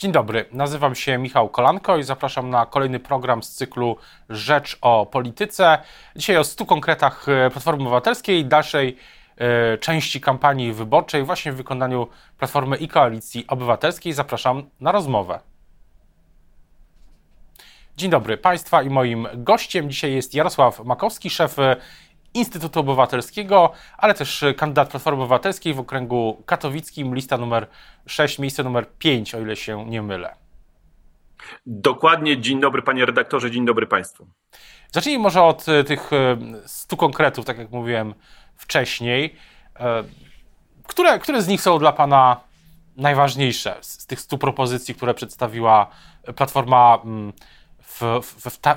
Dzień dobry, nazywam się Michał Kolanko i zapraszam na kolejny program z cyklu Rzecz o Polityce. Dzisiaj o 100 konkretach Platformy Obywatelskiej i dalszej części kampanii wyborczej właśnie w wykonaniu Platformy i Koalicji Obywatelskiej. Zapraszam na rozmowę. Dzień dobry Państwa i moim gościem dzisiaj jest Jarosław Makowski, szef Instytutu Obywatelskiego, ale też kandydat Platformy Obywatelskiej w okręgu katowickim, lista numer 6, miejsce numer 5, o ile się nie mylę. Dokładnie. Dzień dobry panie redaktorze, dzień dobry państwu. Zacznijmy może od tych 100 konkretów, tak jak mówiłem wcześniej. Które z nich są dla pana najważniejsze z tych 100 propozycji, które przedstawiła Platforma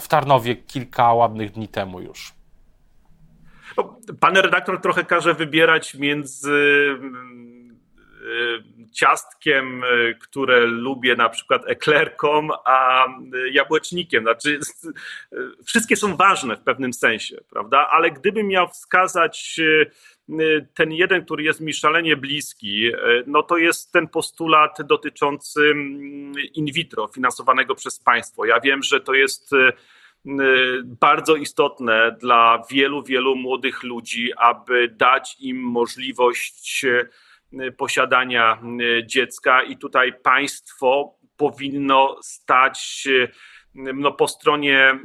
w Tarnowie kilka ładnych dni temu już? No, pan redaktor trochę każe wybierać między ciastkiem, które lubię, na przykład eklerką, a jabłecznikiem. Znaczy, wszystkie są ważne w pewnym sensie, prawda? Ale gdybym miał wskazać ten jeden, który jest mi szalenie bliski, no to jest ten postulat dotyczący in vitro finansowanego przez państwo. Ja wiem, że to jest bardzo istotne dla wielu młodych ludzi, aby dać im możliwość posiadania dziecka i tutaj państwo powinno stać po stronie,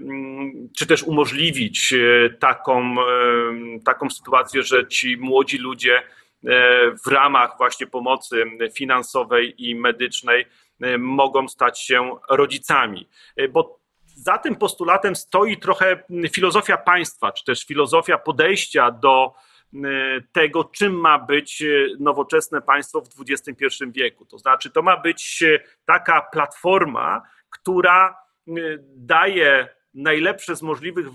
czy też umożliwić taką sytuację, że ci młodzi ludzie w ramach właśnie pomocy finansowej i medycznej mogą stać się rodzicami, bo za tym postulatem stoi trochę filozofia państwa, czy też filozofia podejścia do tego, czym ma być nowoczesne państwo w XXI wieku. To znaczy, to ma być taka platforma, która daje najlepsze z możliwych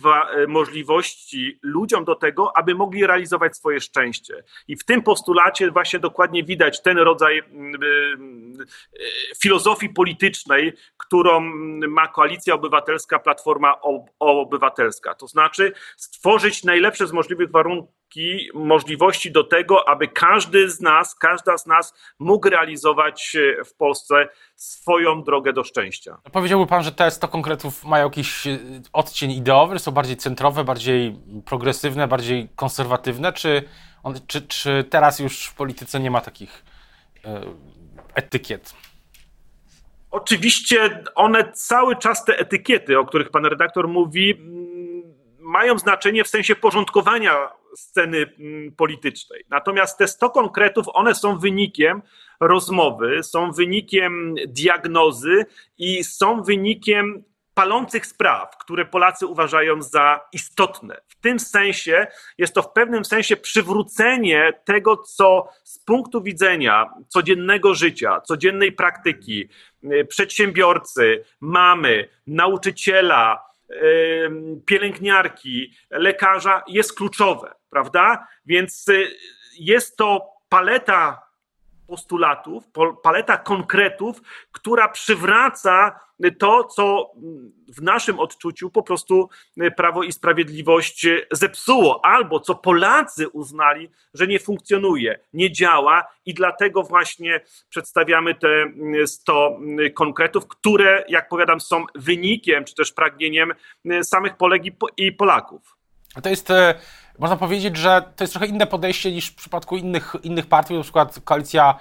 możliwości ludziom do tego, aby mogli realizować swoje szczęście. I w tym postulacie właśnie dokładnie widać ten rodzaj filozofii politycznej, którą ma Koalicja Obywatelska, Platforma Obywatelska. To znaczy stworzyć najlepsze z możliwych możliwości do tego, aby każdy z nas, każda z nas mógł realizować w Polsce swoją drogę do szczęścia. Powiedziałby pan, że te 100 konkretów mają jakiś odcień ideowy, są bardziej centrowe, bardziej progresywne, bardziej konserwatywne, czy teraz już w polityce nie ma takich etykiet? Oczywiście one cały czas, te etykiety, o których pan redaktor mówi, mają znaczenie w sensie porządkowania sceny politycznej. Natomiast te 100 konkretów, one są wynikiem rozmowy, są wynikiem diagnozy i są wynikiem palących spraw, które Polacy uważają za istotne. W tym sensie jest to w pewnym sensie przywrócenie tego, co z punktu widzenia codziennego życia, codziennej praktyki, przedsiębiorcy, mamy, nauczyciela, pielęgniarki, lekarza jest kluczowe, prawda? Więc jest to paleta postulatów, paleta konkretów, która przywraca to, co w naszym odczuciu po prostu Prawo i Sprawiedliwość zepsuło, albo co Polacy uznali, że nie funkcjonuje, nie działa i dlatego właśnie przedstawiamy te 100 konkretów, które, jak powiadam, są wynikiem, czy też pragnieniem samych Polek i Polaków. To jest, można powiedzieć, że to jest trochę inne podejście niż w przypadku innych partii, na przykład Koalicja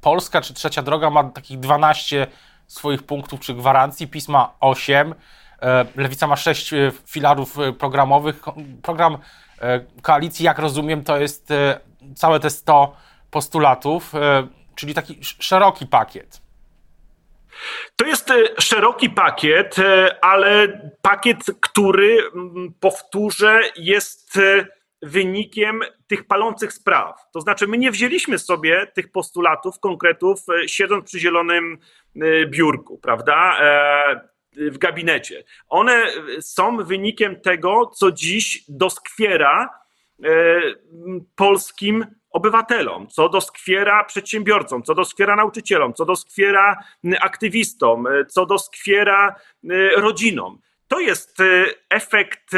Polska czy Trzecia Droga ma takich 12 swoich punktów czy gwarancji, PiS ma 8, Lewica ma 6 filarów programowych. Program koalicji, jak rozumiem, to jest całe te 100 postulatów, czyli taki szeroki pakiet. To jest szeroki pakiet, ale pakiet, który, powtórzę, jest wynikiem tych palących spraw. To znaczy my nie wzięliśmy sobie tych postulatów, konkretów, siedząc przy zielonym biurku, prawda, w gabinecie. One są wynikiem tego, co dziś doskwiera polskim obywatelom, co doskwiera przedsiębiorcom, co doskwiera nauczycielom, co doskwiera aktywistom, co doskwiera rodzinom. To jest efekt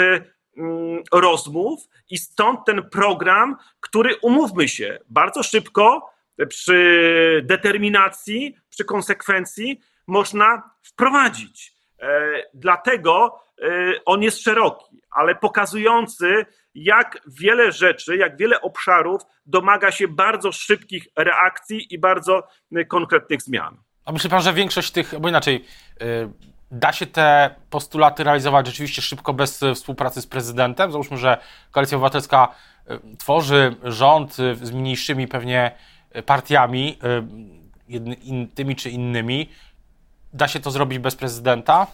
rozmów i stąd ten program, który, umówmy się, bardzo szybko przy determinacji, przy konsekwencji można wprowadzić. Dlatego on jest szeroki, ale pokazujący, jak wiele rzeczy, jak wiele obszarów domaga się bardzo szybkich reakcji i bardzo konkretnych zmian. A myśli pan, że większość tych, bo inaczej, da się te postulaty realizować rzeczywiście szybko, bez współpracy z prezydentem? Załóżmy, że Koalicja Obywatelska tworzy rząd z mniejszymi pewnie partiami, tymi czy innymi. Da się to zrobić bez prezydenta?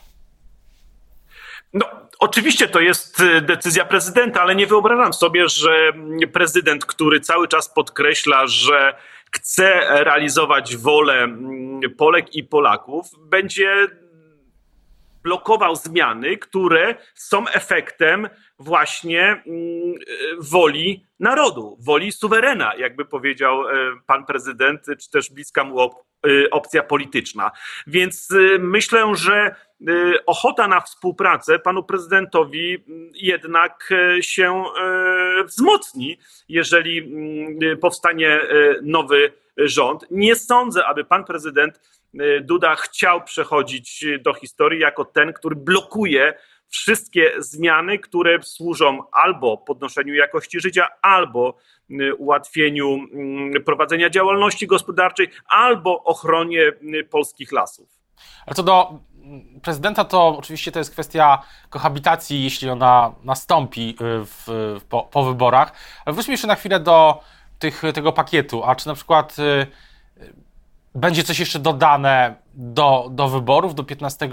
No, oczywiście to jest decyzja prezydenta, ale nie wyobrażam sobie, że prezydent, który cały czas podkreśla, że chce realizować wolę Polek i Polaków, będzie blokował zmiany, które są efektem właśnie woli narodu, woli suwerena, jakby powiedział pan prezydent, czy też bliska mu opcja polityczna. Więc myślę, że ochota na współpracę panu prezydentowi jednak się wzmocni, jeżeli powstanie nowy rząd. Nie sądzę, aby pan prezydent Duda chciał przechodzić do historii jako ten, który blokuje wszystkie zmiany, które służą albo podnoszeniu jakości życia, albo ułatwieniu prowadzenia działalności gospodarczej, albo ochronie polskich lasów. A co do prezydenta, to oczywiście to jest kwestia kohabitacji, jeśli ona nastąpi po wyborach. Ale wróćmy jeszcze na chwilę do tego pakietu. A czy na przykład będzie coś jeszcze dodane do wyborów, do 15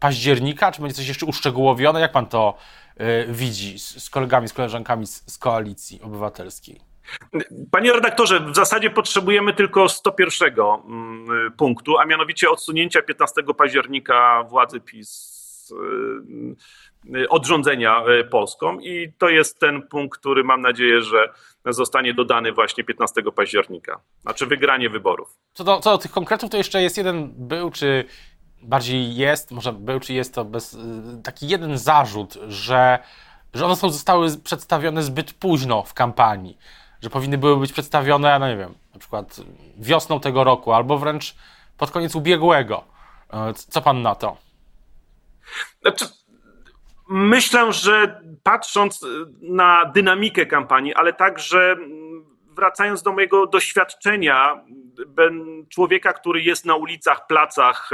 października? Czy będzie coś jeszcze uszczegółowione? Jak pan to widzi z kolegami, z koleżankami z Koalicji Obywatelskiej? Panie redaktorze, w zasadzie potrzebujemy tylko 101 punktu, a mianowicie odsunięcia 15 października władzy PiS od rządzenia Polską i to jest ten punkt, który mam nadzieję, że zostanie dodany właśnie 15 października, znaczy wygranie wyborów. Co do tych konkretów, to jeszcze jest jeden był, czy bardziej jest, może był, czy jest to bez, taki jeden zarzut, że one zostały przedstawione zbyt późno w kampanii, że powinny były być przedstawione, no nie wiem, na przykład wiosną tego roku albo wręcz pod koniec ubiegłego. Co pan na to? Znaczy, myślę, że patrząc na dynamikę kampanii, ale także wracając do mojego doświadczenia człowieka, który jest na ulicach, placach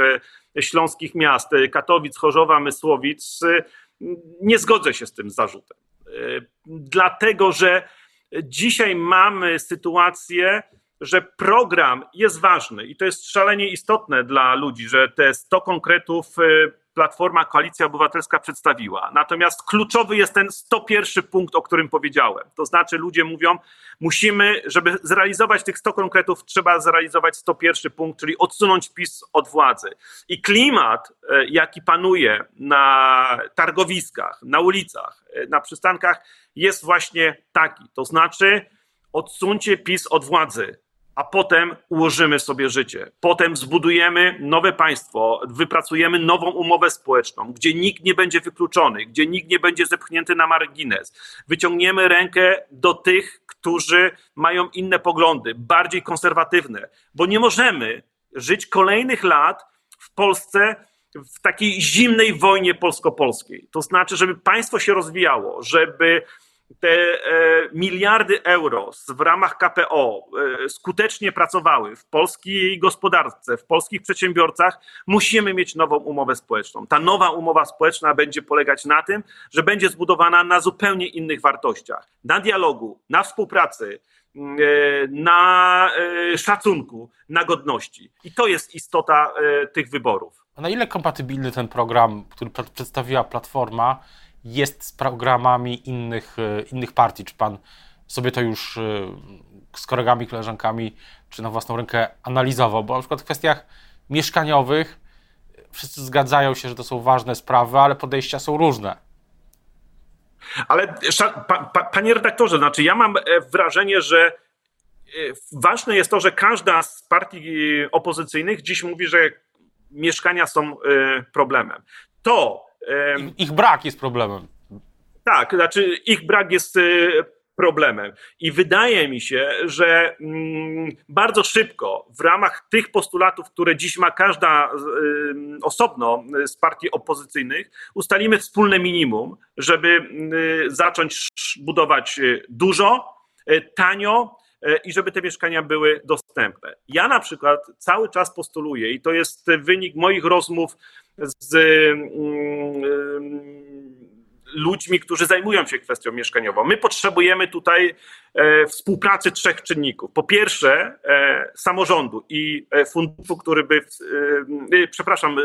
śląskich miast, Katowic, Chorzowa, Mysłowic, nie zgodzę się z tym zarzutem. Dlatego, że dzisiaj mamy sytuację, że program jest ważny i to jest szalenie istotne dla ludzi, że te 100 konkretów Platforma, Koalicja Obywatelska przedstawiła. Natomiast kluczowy jest ten 101 punkt, o którym powiedziałem. To znaczy ludzie mówią, żeby zrealizować tych 100 konkretów, trzeba zrealizować 101 punkt, czyli odsunąć PiS od władzy. I klimat, jaki panuje na targowiskach, na ulicach, na przystankach, jest właśnie taki. To znaczy odsuńcie PiS od władzy, a potem ułożymy sobie życie. Potem zbudujemy nowe państwo, wypracujemy nową umowę społeczną, gdzie nikt nie będzie wykluczony, gdzie nikt nie będzie zepchnięty na margines. Wyciągniemy rękę do tych, którzy mają inne poglądy, bardziej konserwatywne, bo nie możemy żyć kolejnych lat w Polsce w takiej zimnej wojnie polsko-polskiej. To znaczy, żeby państwo się rozwijało, żeby te miliardy euro w ramach KPO skutecznie pracowały w polskiej gospodarce, w polskich przedsiębiorcach, musimy mieć nową umowę społeczną. Ta nowa umowa społeczna będzie polegać na tym, że będzie zbudowana na zupełnie innych wartościach, na dialogu, na współpracy, na szacunku, na godności. I to jest istota tych wyborów. A na ile kompatybilny ten program, który przedstawiła Platforma, jest z programami innych partii? Czy pan sobie to już z kolegami, koleżankami, czy na własną rękę analizował? Bo na przykład w kwestiach mieszkaniowych wszyscy zgadzają się, że to są ważne sprawy, ale podejścia są różne. Ale panie redaktorze, znaczy ja mam wrażenie, że ważne jest to, że każda z partii opozycyjnych dziś mówi, że mieszkania są problemem. Ich brak jest problemem. Tak, znaczy ich brak jest problemem. I wydaje mi się, że bardzo szybko w ramach tych postulatów, które dziś ma każda osobno z partii opozycyjnych, ustalimy wspólne minimum, żeby zacząć budować dużo, tanio i żeby te mieszkania były dostępne. Ja na przykład cały czas postuluję, i to jest wynik moich rozmów z ludźmi, którzy zajmują się kwestią mieszkaniową. My potrzebujemy tutaj współpracy trzech czynników. Po pierwsze samorządu i funduszu, który by,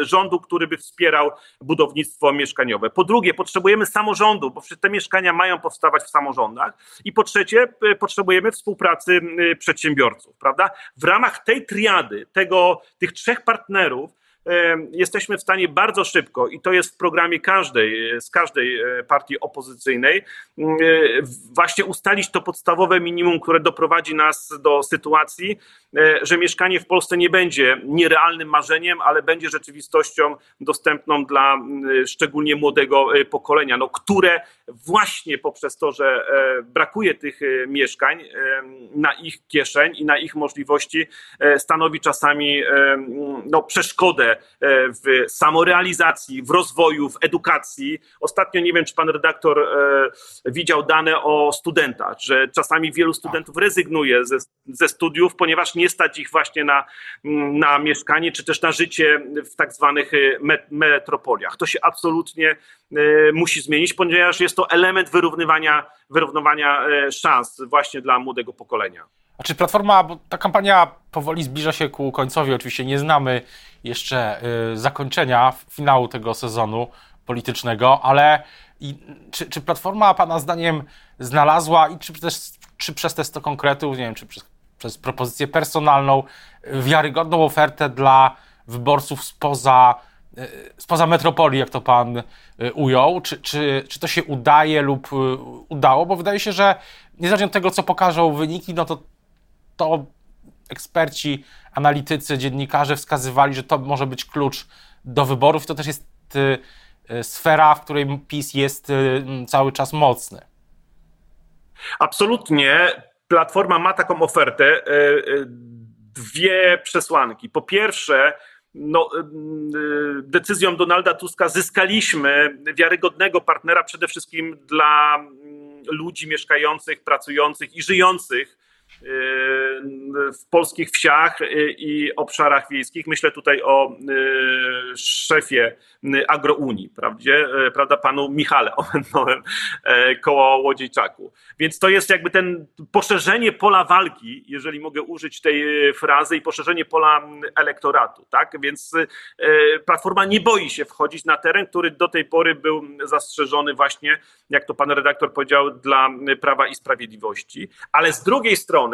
rządu, który by wspierał budownictwo mieszkaniowe. Po drugie potrzebujemy samorządu, bo te mieszkania mają powstawać w samorządach. I po trzecie potrzebujemy współpracy przedsiębiorców, prawda? W ramach tej triady, tych trzech partnerów jesteśmy w stanie bardzo szybko, i to jest w programie z każdej partii opozycyjnej, właśnie ustalić to podstawowe minimum, które doprowadzi nas do sytuacji, że mieszkanie w Polsce nie będzie nierealnym marzeniem, ale będzie rzeczywistością dostępną dla szczególnie młodego pokolenia, które właśnie poprzez to, że brakuje tych mieszkań na ich kieszeń i na ich możliwości, stanowi czasami przeszkodę w samorealizacji, w rozwoju, w edukacji. Ostatnio, nie wiem, czy pan redaktor widział dane o studentach, że czasami wielu studentów rezygnuje ze studiów, ponieważ nie stać ich właśnie na mieszkanie, czy też na życie w tak zwanych metropoliach. To się absolutnie musi zmienić, ponieważ jest to element wyrównywania szans właśnie dla młodego pokolenia. A czy Platforma, bo ta kampania powoli zbliża się ku końcowi, oczywiście nie znamy jeszcze zakończenia, finału tego sezonu politycznego, ale czy Platforma pana zdaniem znalazła i czy przez test konkretów, nie wiem, czy przez propozycję personalną, wiarygodną ofertę dla wyborców spoza metropolii, jak to pan ujął, czy to się udaje lub udało, bo wydaje się, że niezależnie od tego, co pokażą wyniki, no to eksperci, analitycy, dziennikarze wskazywali, że to może być klucz do wyborów. To też jest sfera, w której PiS jest cały czas mocny. Absolutnie. Platforma ma taką ofertę. Dwie przesłanki. Po pierwsze, decyzją Donalda Tuska zyskaliśmy wiarygodnego partnera przede wszystkim dla ludzi mieszkających, pracujących i żyjących w polskich wsiach i obszarach wiejskich. Myślę tutaj o szefie Agrounii, prawda, panu Michale Kołodziejczaku. Więc to jest jakby poszerzenie pola walki, jeżeli mogę użyć tej frazy, i poszerzenie pola elektoratu, tak? Więc Platforma nie boi się wchodzić na teren, który do tej pory był zastrzeżony właśnie, jak to pan redaktor powiedział, dla Prawa i Sprawiedliwości. Ale z drugiej strony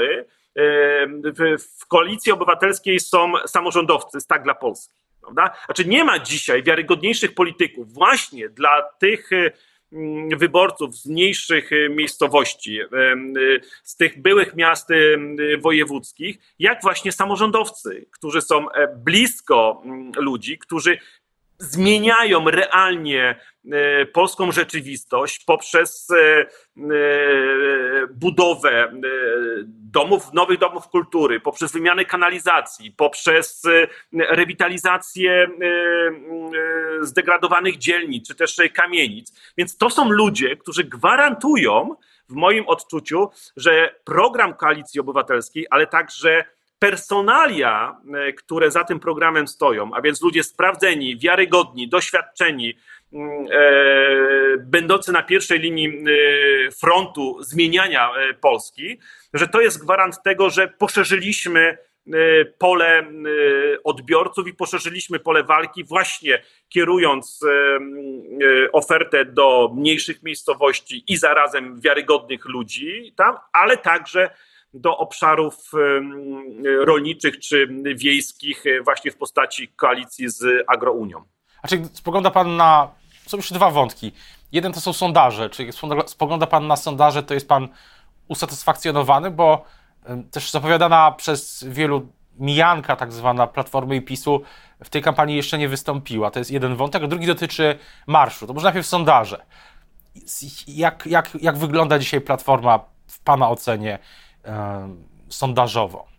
w Koalicji Obywatelskiej są samorządowcy z Tak dla Polski, prawda? Znaczy nie ma dzisiaj wiarygodniejszych polityków właśnie dla tych wyborców z mniejszych miejscowości, z tych byłych miast wojewódzkich, jak właśnie samorządowcy, którzy są blisko ludzi, którzy zmieniają realnie polską rzeczywistość poprzez budowę nowych domów kultury, poprzez wymianę kanalizacji, poprzez rewitalizację zdegradowanych dzielnic czy też kamienic. Więc to są ludzie, którzy gwarantują w moim odczuciu, że program Koalicji Obywatelskiej, ale także personalia, które za tym programem stoją, a więc ludzie sprawdzeni, wiarygodni, doświadczeni, będący na pierwszej linii frontu zmieniania Polski, że to jest gwarant tego, że poszerzyliśmy pole odbiorców i poszerzyliśmy pole walki właśnie kierując ofertę do mniejszych miejscowości i zarazem wiarygodnych ludzi tam, ale także do obszarów rolniczych czy wiejskich właśnie w postaci koalicji z Agrounią. A czy spogląda pan są jeszcze dwa wątki. Jeden to są sondaże. Czy spogląda pan na sondaże, to jest pan usatysfakcjonowany, bo też zapowiadana przez wielu mijanka tak zwana Platformy i PiS-u w tej kampanii jeszcze nie wystąpiła. To jest jeden wątek, a drugi dotyczy marszu. To może najpierw sondaże. Jak wygląda dzisiaj Platforma w pana ocenie sondażowo?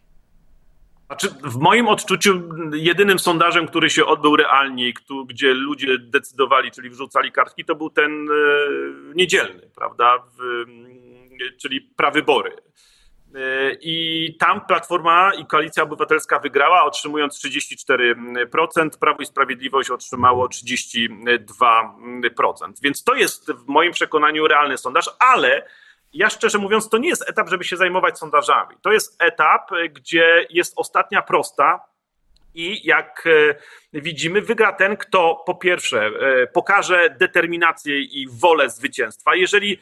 Znaczy, w moim odczuciu jedynym sondażem, który się odbył realnie i gdzie ludzie decydowali, czyli wrzucali kartki, to był ten niedzielny, prawda? Czyli prawybory. I tam Platforma i Koalicja Obywatelska wygrała, otrzymując 34%, Prawo i Sprawiedliwość otrzymało 32%. Więc to jest w moim przekonaniu realny sondaż, ale ja szczerze mówiąc, to nie jest etap, żeby się zajmować sondażami. To jest etap, gdzie jest ostatnia prosta i jak widzimy, wygra ten, kto po pierwsze pokaże determinację i wolę zwycięstwa. Jeżeli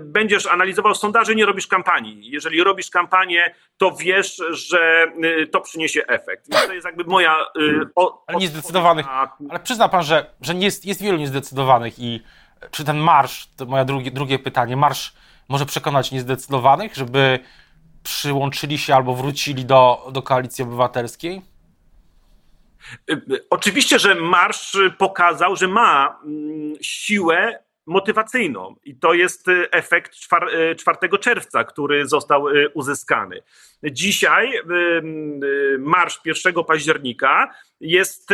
będziesz analizował sondaże, nie robisz kampanii. Jeżeli robisz kampanię, to wiesz, że to przyniesie efekt. I to jest jakby moja... Ale niezdecydowanych. Ale przyzna pan, że nie jest wielu niezdecydowanych i czy ten marsz, to moje drugie pytanie, marsz może przekonać niezdecydowanych, żeby przyłączyli się albo wrócili do Koalicji Obywatelskiej? Oczywiście, że marsz pokazał, że ma siłę motywacyjną i to jest efekt 4 czerwca, który został uzyskany. Dzisiaj marsz 1 października jest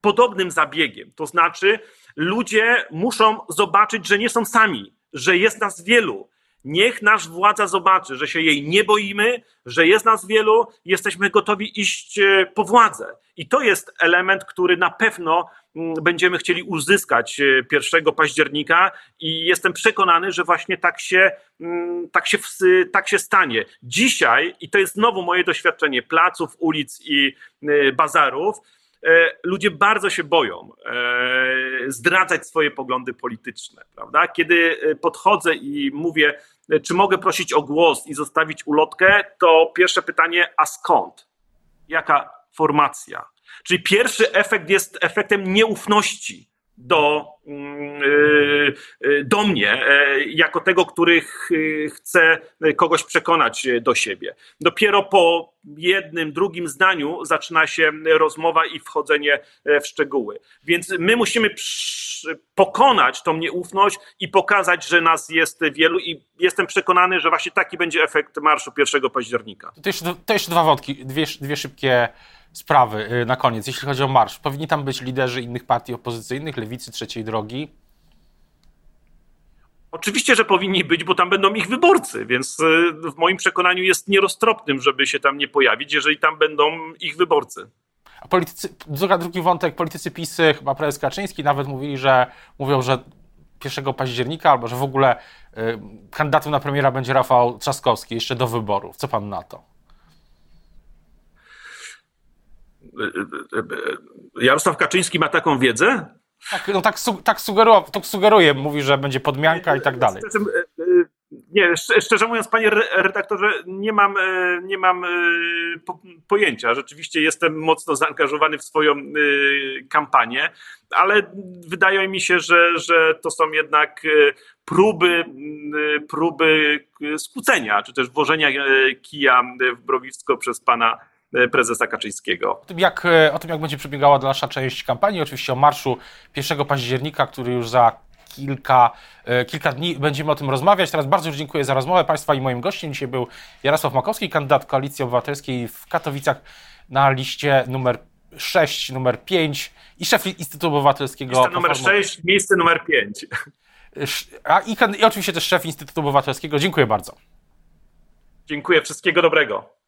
podobnym zabiegiem, to znaczy ludzie muszą zobaczyć, że nie są sami, że jest nas wielu. Niech nasz władza zobaczy, że się jej nie boimy, że jest nas wielu, jesteśmy gotowi iść po władzę. I to jest element, który na pewno będziemy chcieli uzyskać 1 października i jestem przekonany, że właśnie tak się stanie. Dzisiaj, i to jest znowu moje doświadczenie placów, ulic i bazarów, ludzie bardzo się boją zdradzać swoje poglądy polityczne, prawda? Kiedy podchodzę i mówię, czy mogę prosić o głos i zostawić ulotkę, to pierwsze pytanie, a skąd? Jaka formacja? Czyli pierwszy efekt jest efektem nieufności do mnie, jako tego, który chce kogoś przekonać do siebie. Dopiero po jednym, drugim zdaniu zaczyna się rozmowa i wchodzenie w szczegóły. Więc my musimy pokonać tą nieufność i pokazać, że nas jest wielu i jestem przekonany, że właśnie taki będzie efekt marszu 1 października. To jeszcze dwa wątki, dwie szybkie sprawy na koniec, jeśli chodzi o marsz. Powinni tam być liderzy innych partii opozycyjnych, Lewicy, Trzeciej Drogi? Oczywiście, że powinni być, bo tam będą ich wyborcy, więc w moim przekonaniu jest nieroztropnym, żeby się tam nie pojawić, jeżeli tam będą ich wyborcy. A politycy, drugi wątek, politycy PiS-y, chyba prezes Kaczyński nawet mówią, że 1 października albo że w ogóle kandydatem na premiera będzie Rafał Trzaskowski jeszcze do wyborów. Co pan na to? Jarosław Kaczyński ma taką wiedzę? Tak, no tak sugeruje, mówi, że będzie podmianka i tak dalej. Nie, szczerze mówiąc, panie redaktorze, nie mam pojęcia. Rzeczywiście jestem mocno zaangażowany w swoją kampanię, ale wydaje mi się, że to są jednak próby skłócenia, czy też włożenia kija w mrowisko przez pana prezesa Kaczyńskiego. O tym, jak będzie przebiegała dalsza część kampanii, oczywiście o marszu 1 października, który już za kilka dni będziemy o tym rozmawiać. Teraz bardzo już dziękuję za rozmowę państwa i moim gościem. Dzisiaj był Jarosław Makowski, kandydat Koalicji Obywatelskiej w Katowicach na liście numer 6, numer 5 i szef Instytutu Obywatelskiego. Lista numer 6, miejsce numer 5. I oczywiście też szef Instytutu Obywatelskiego. Dziękuję bardzo. Dziękuję, wszystkiego dobrego.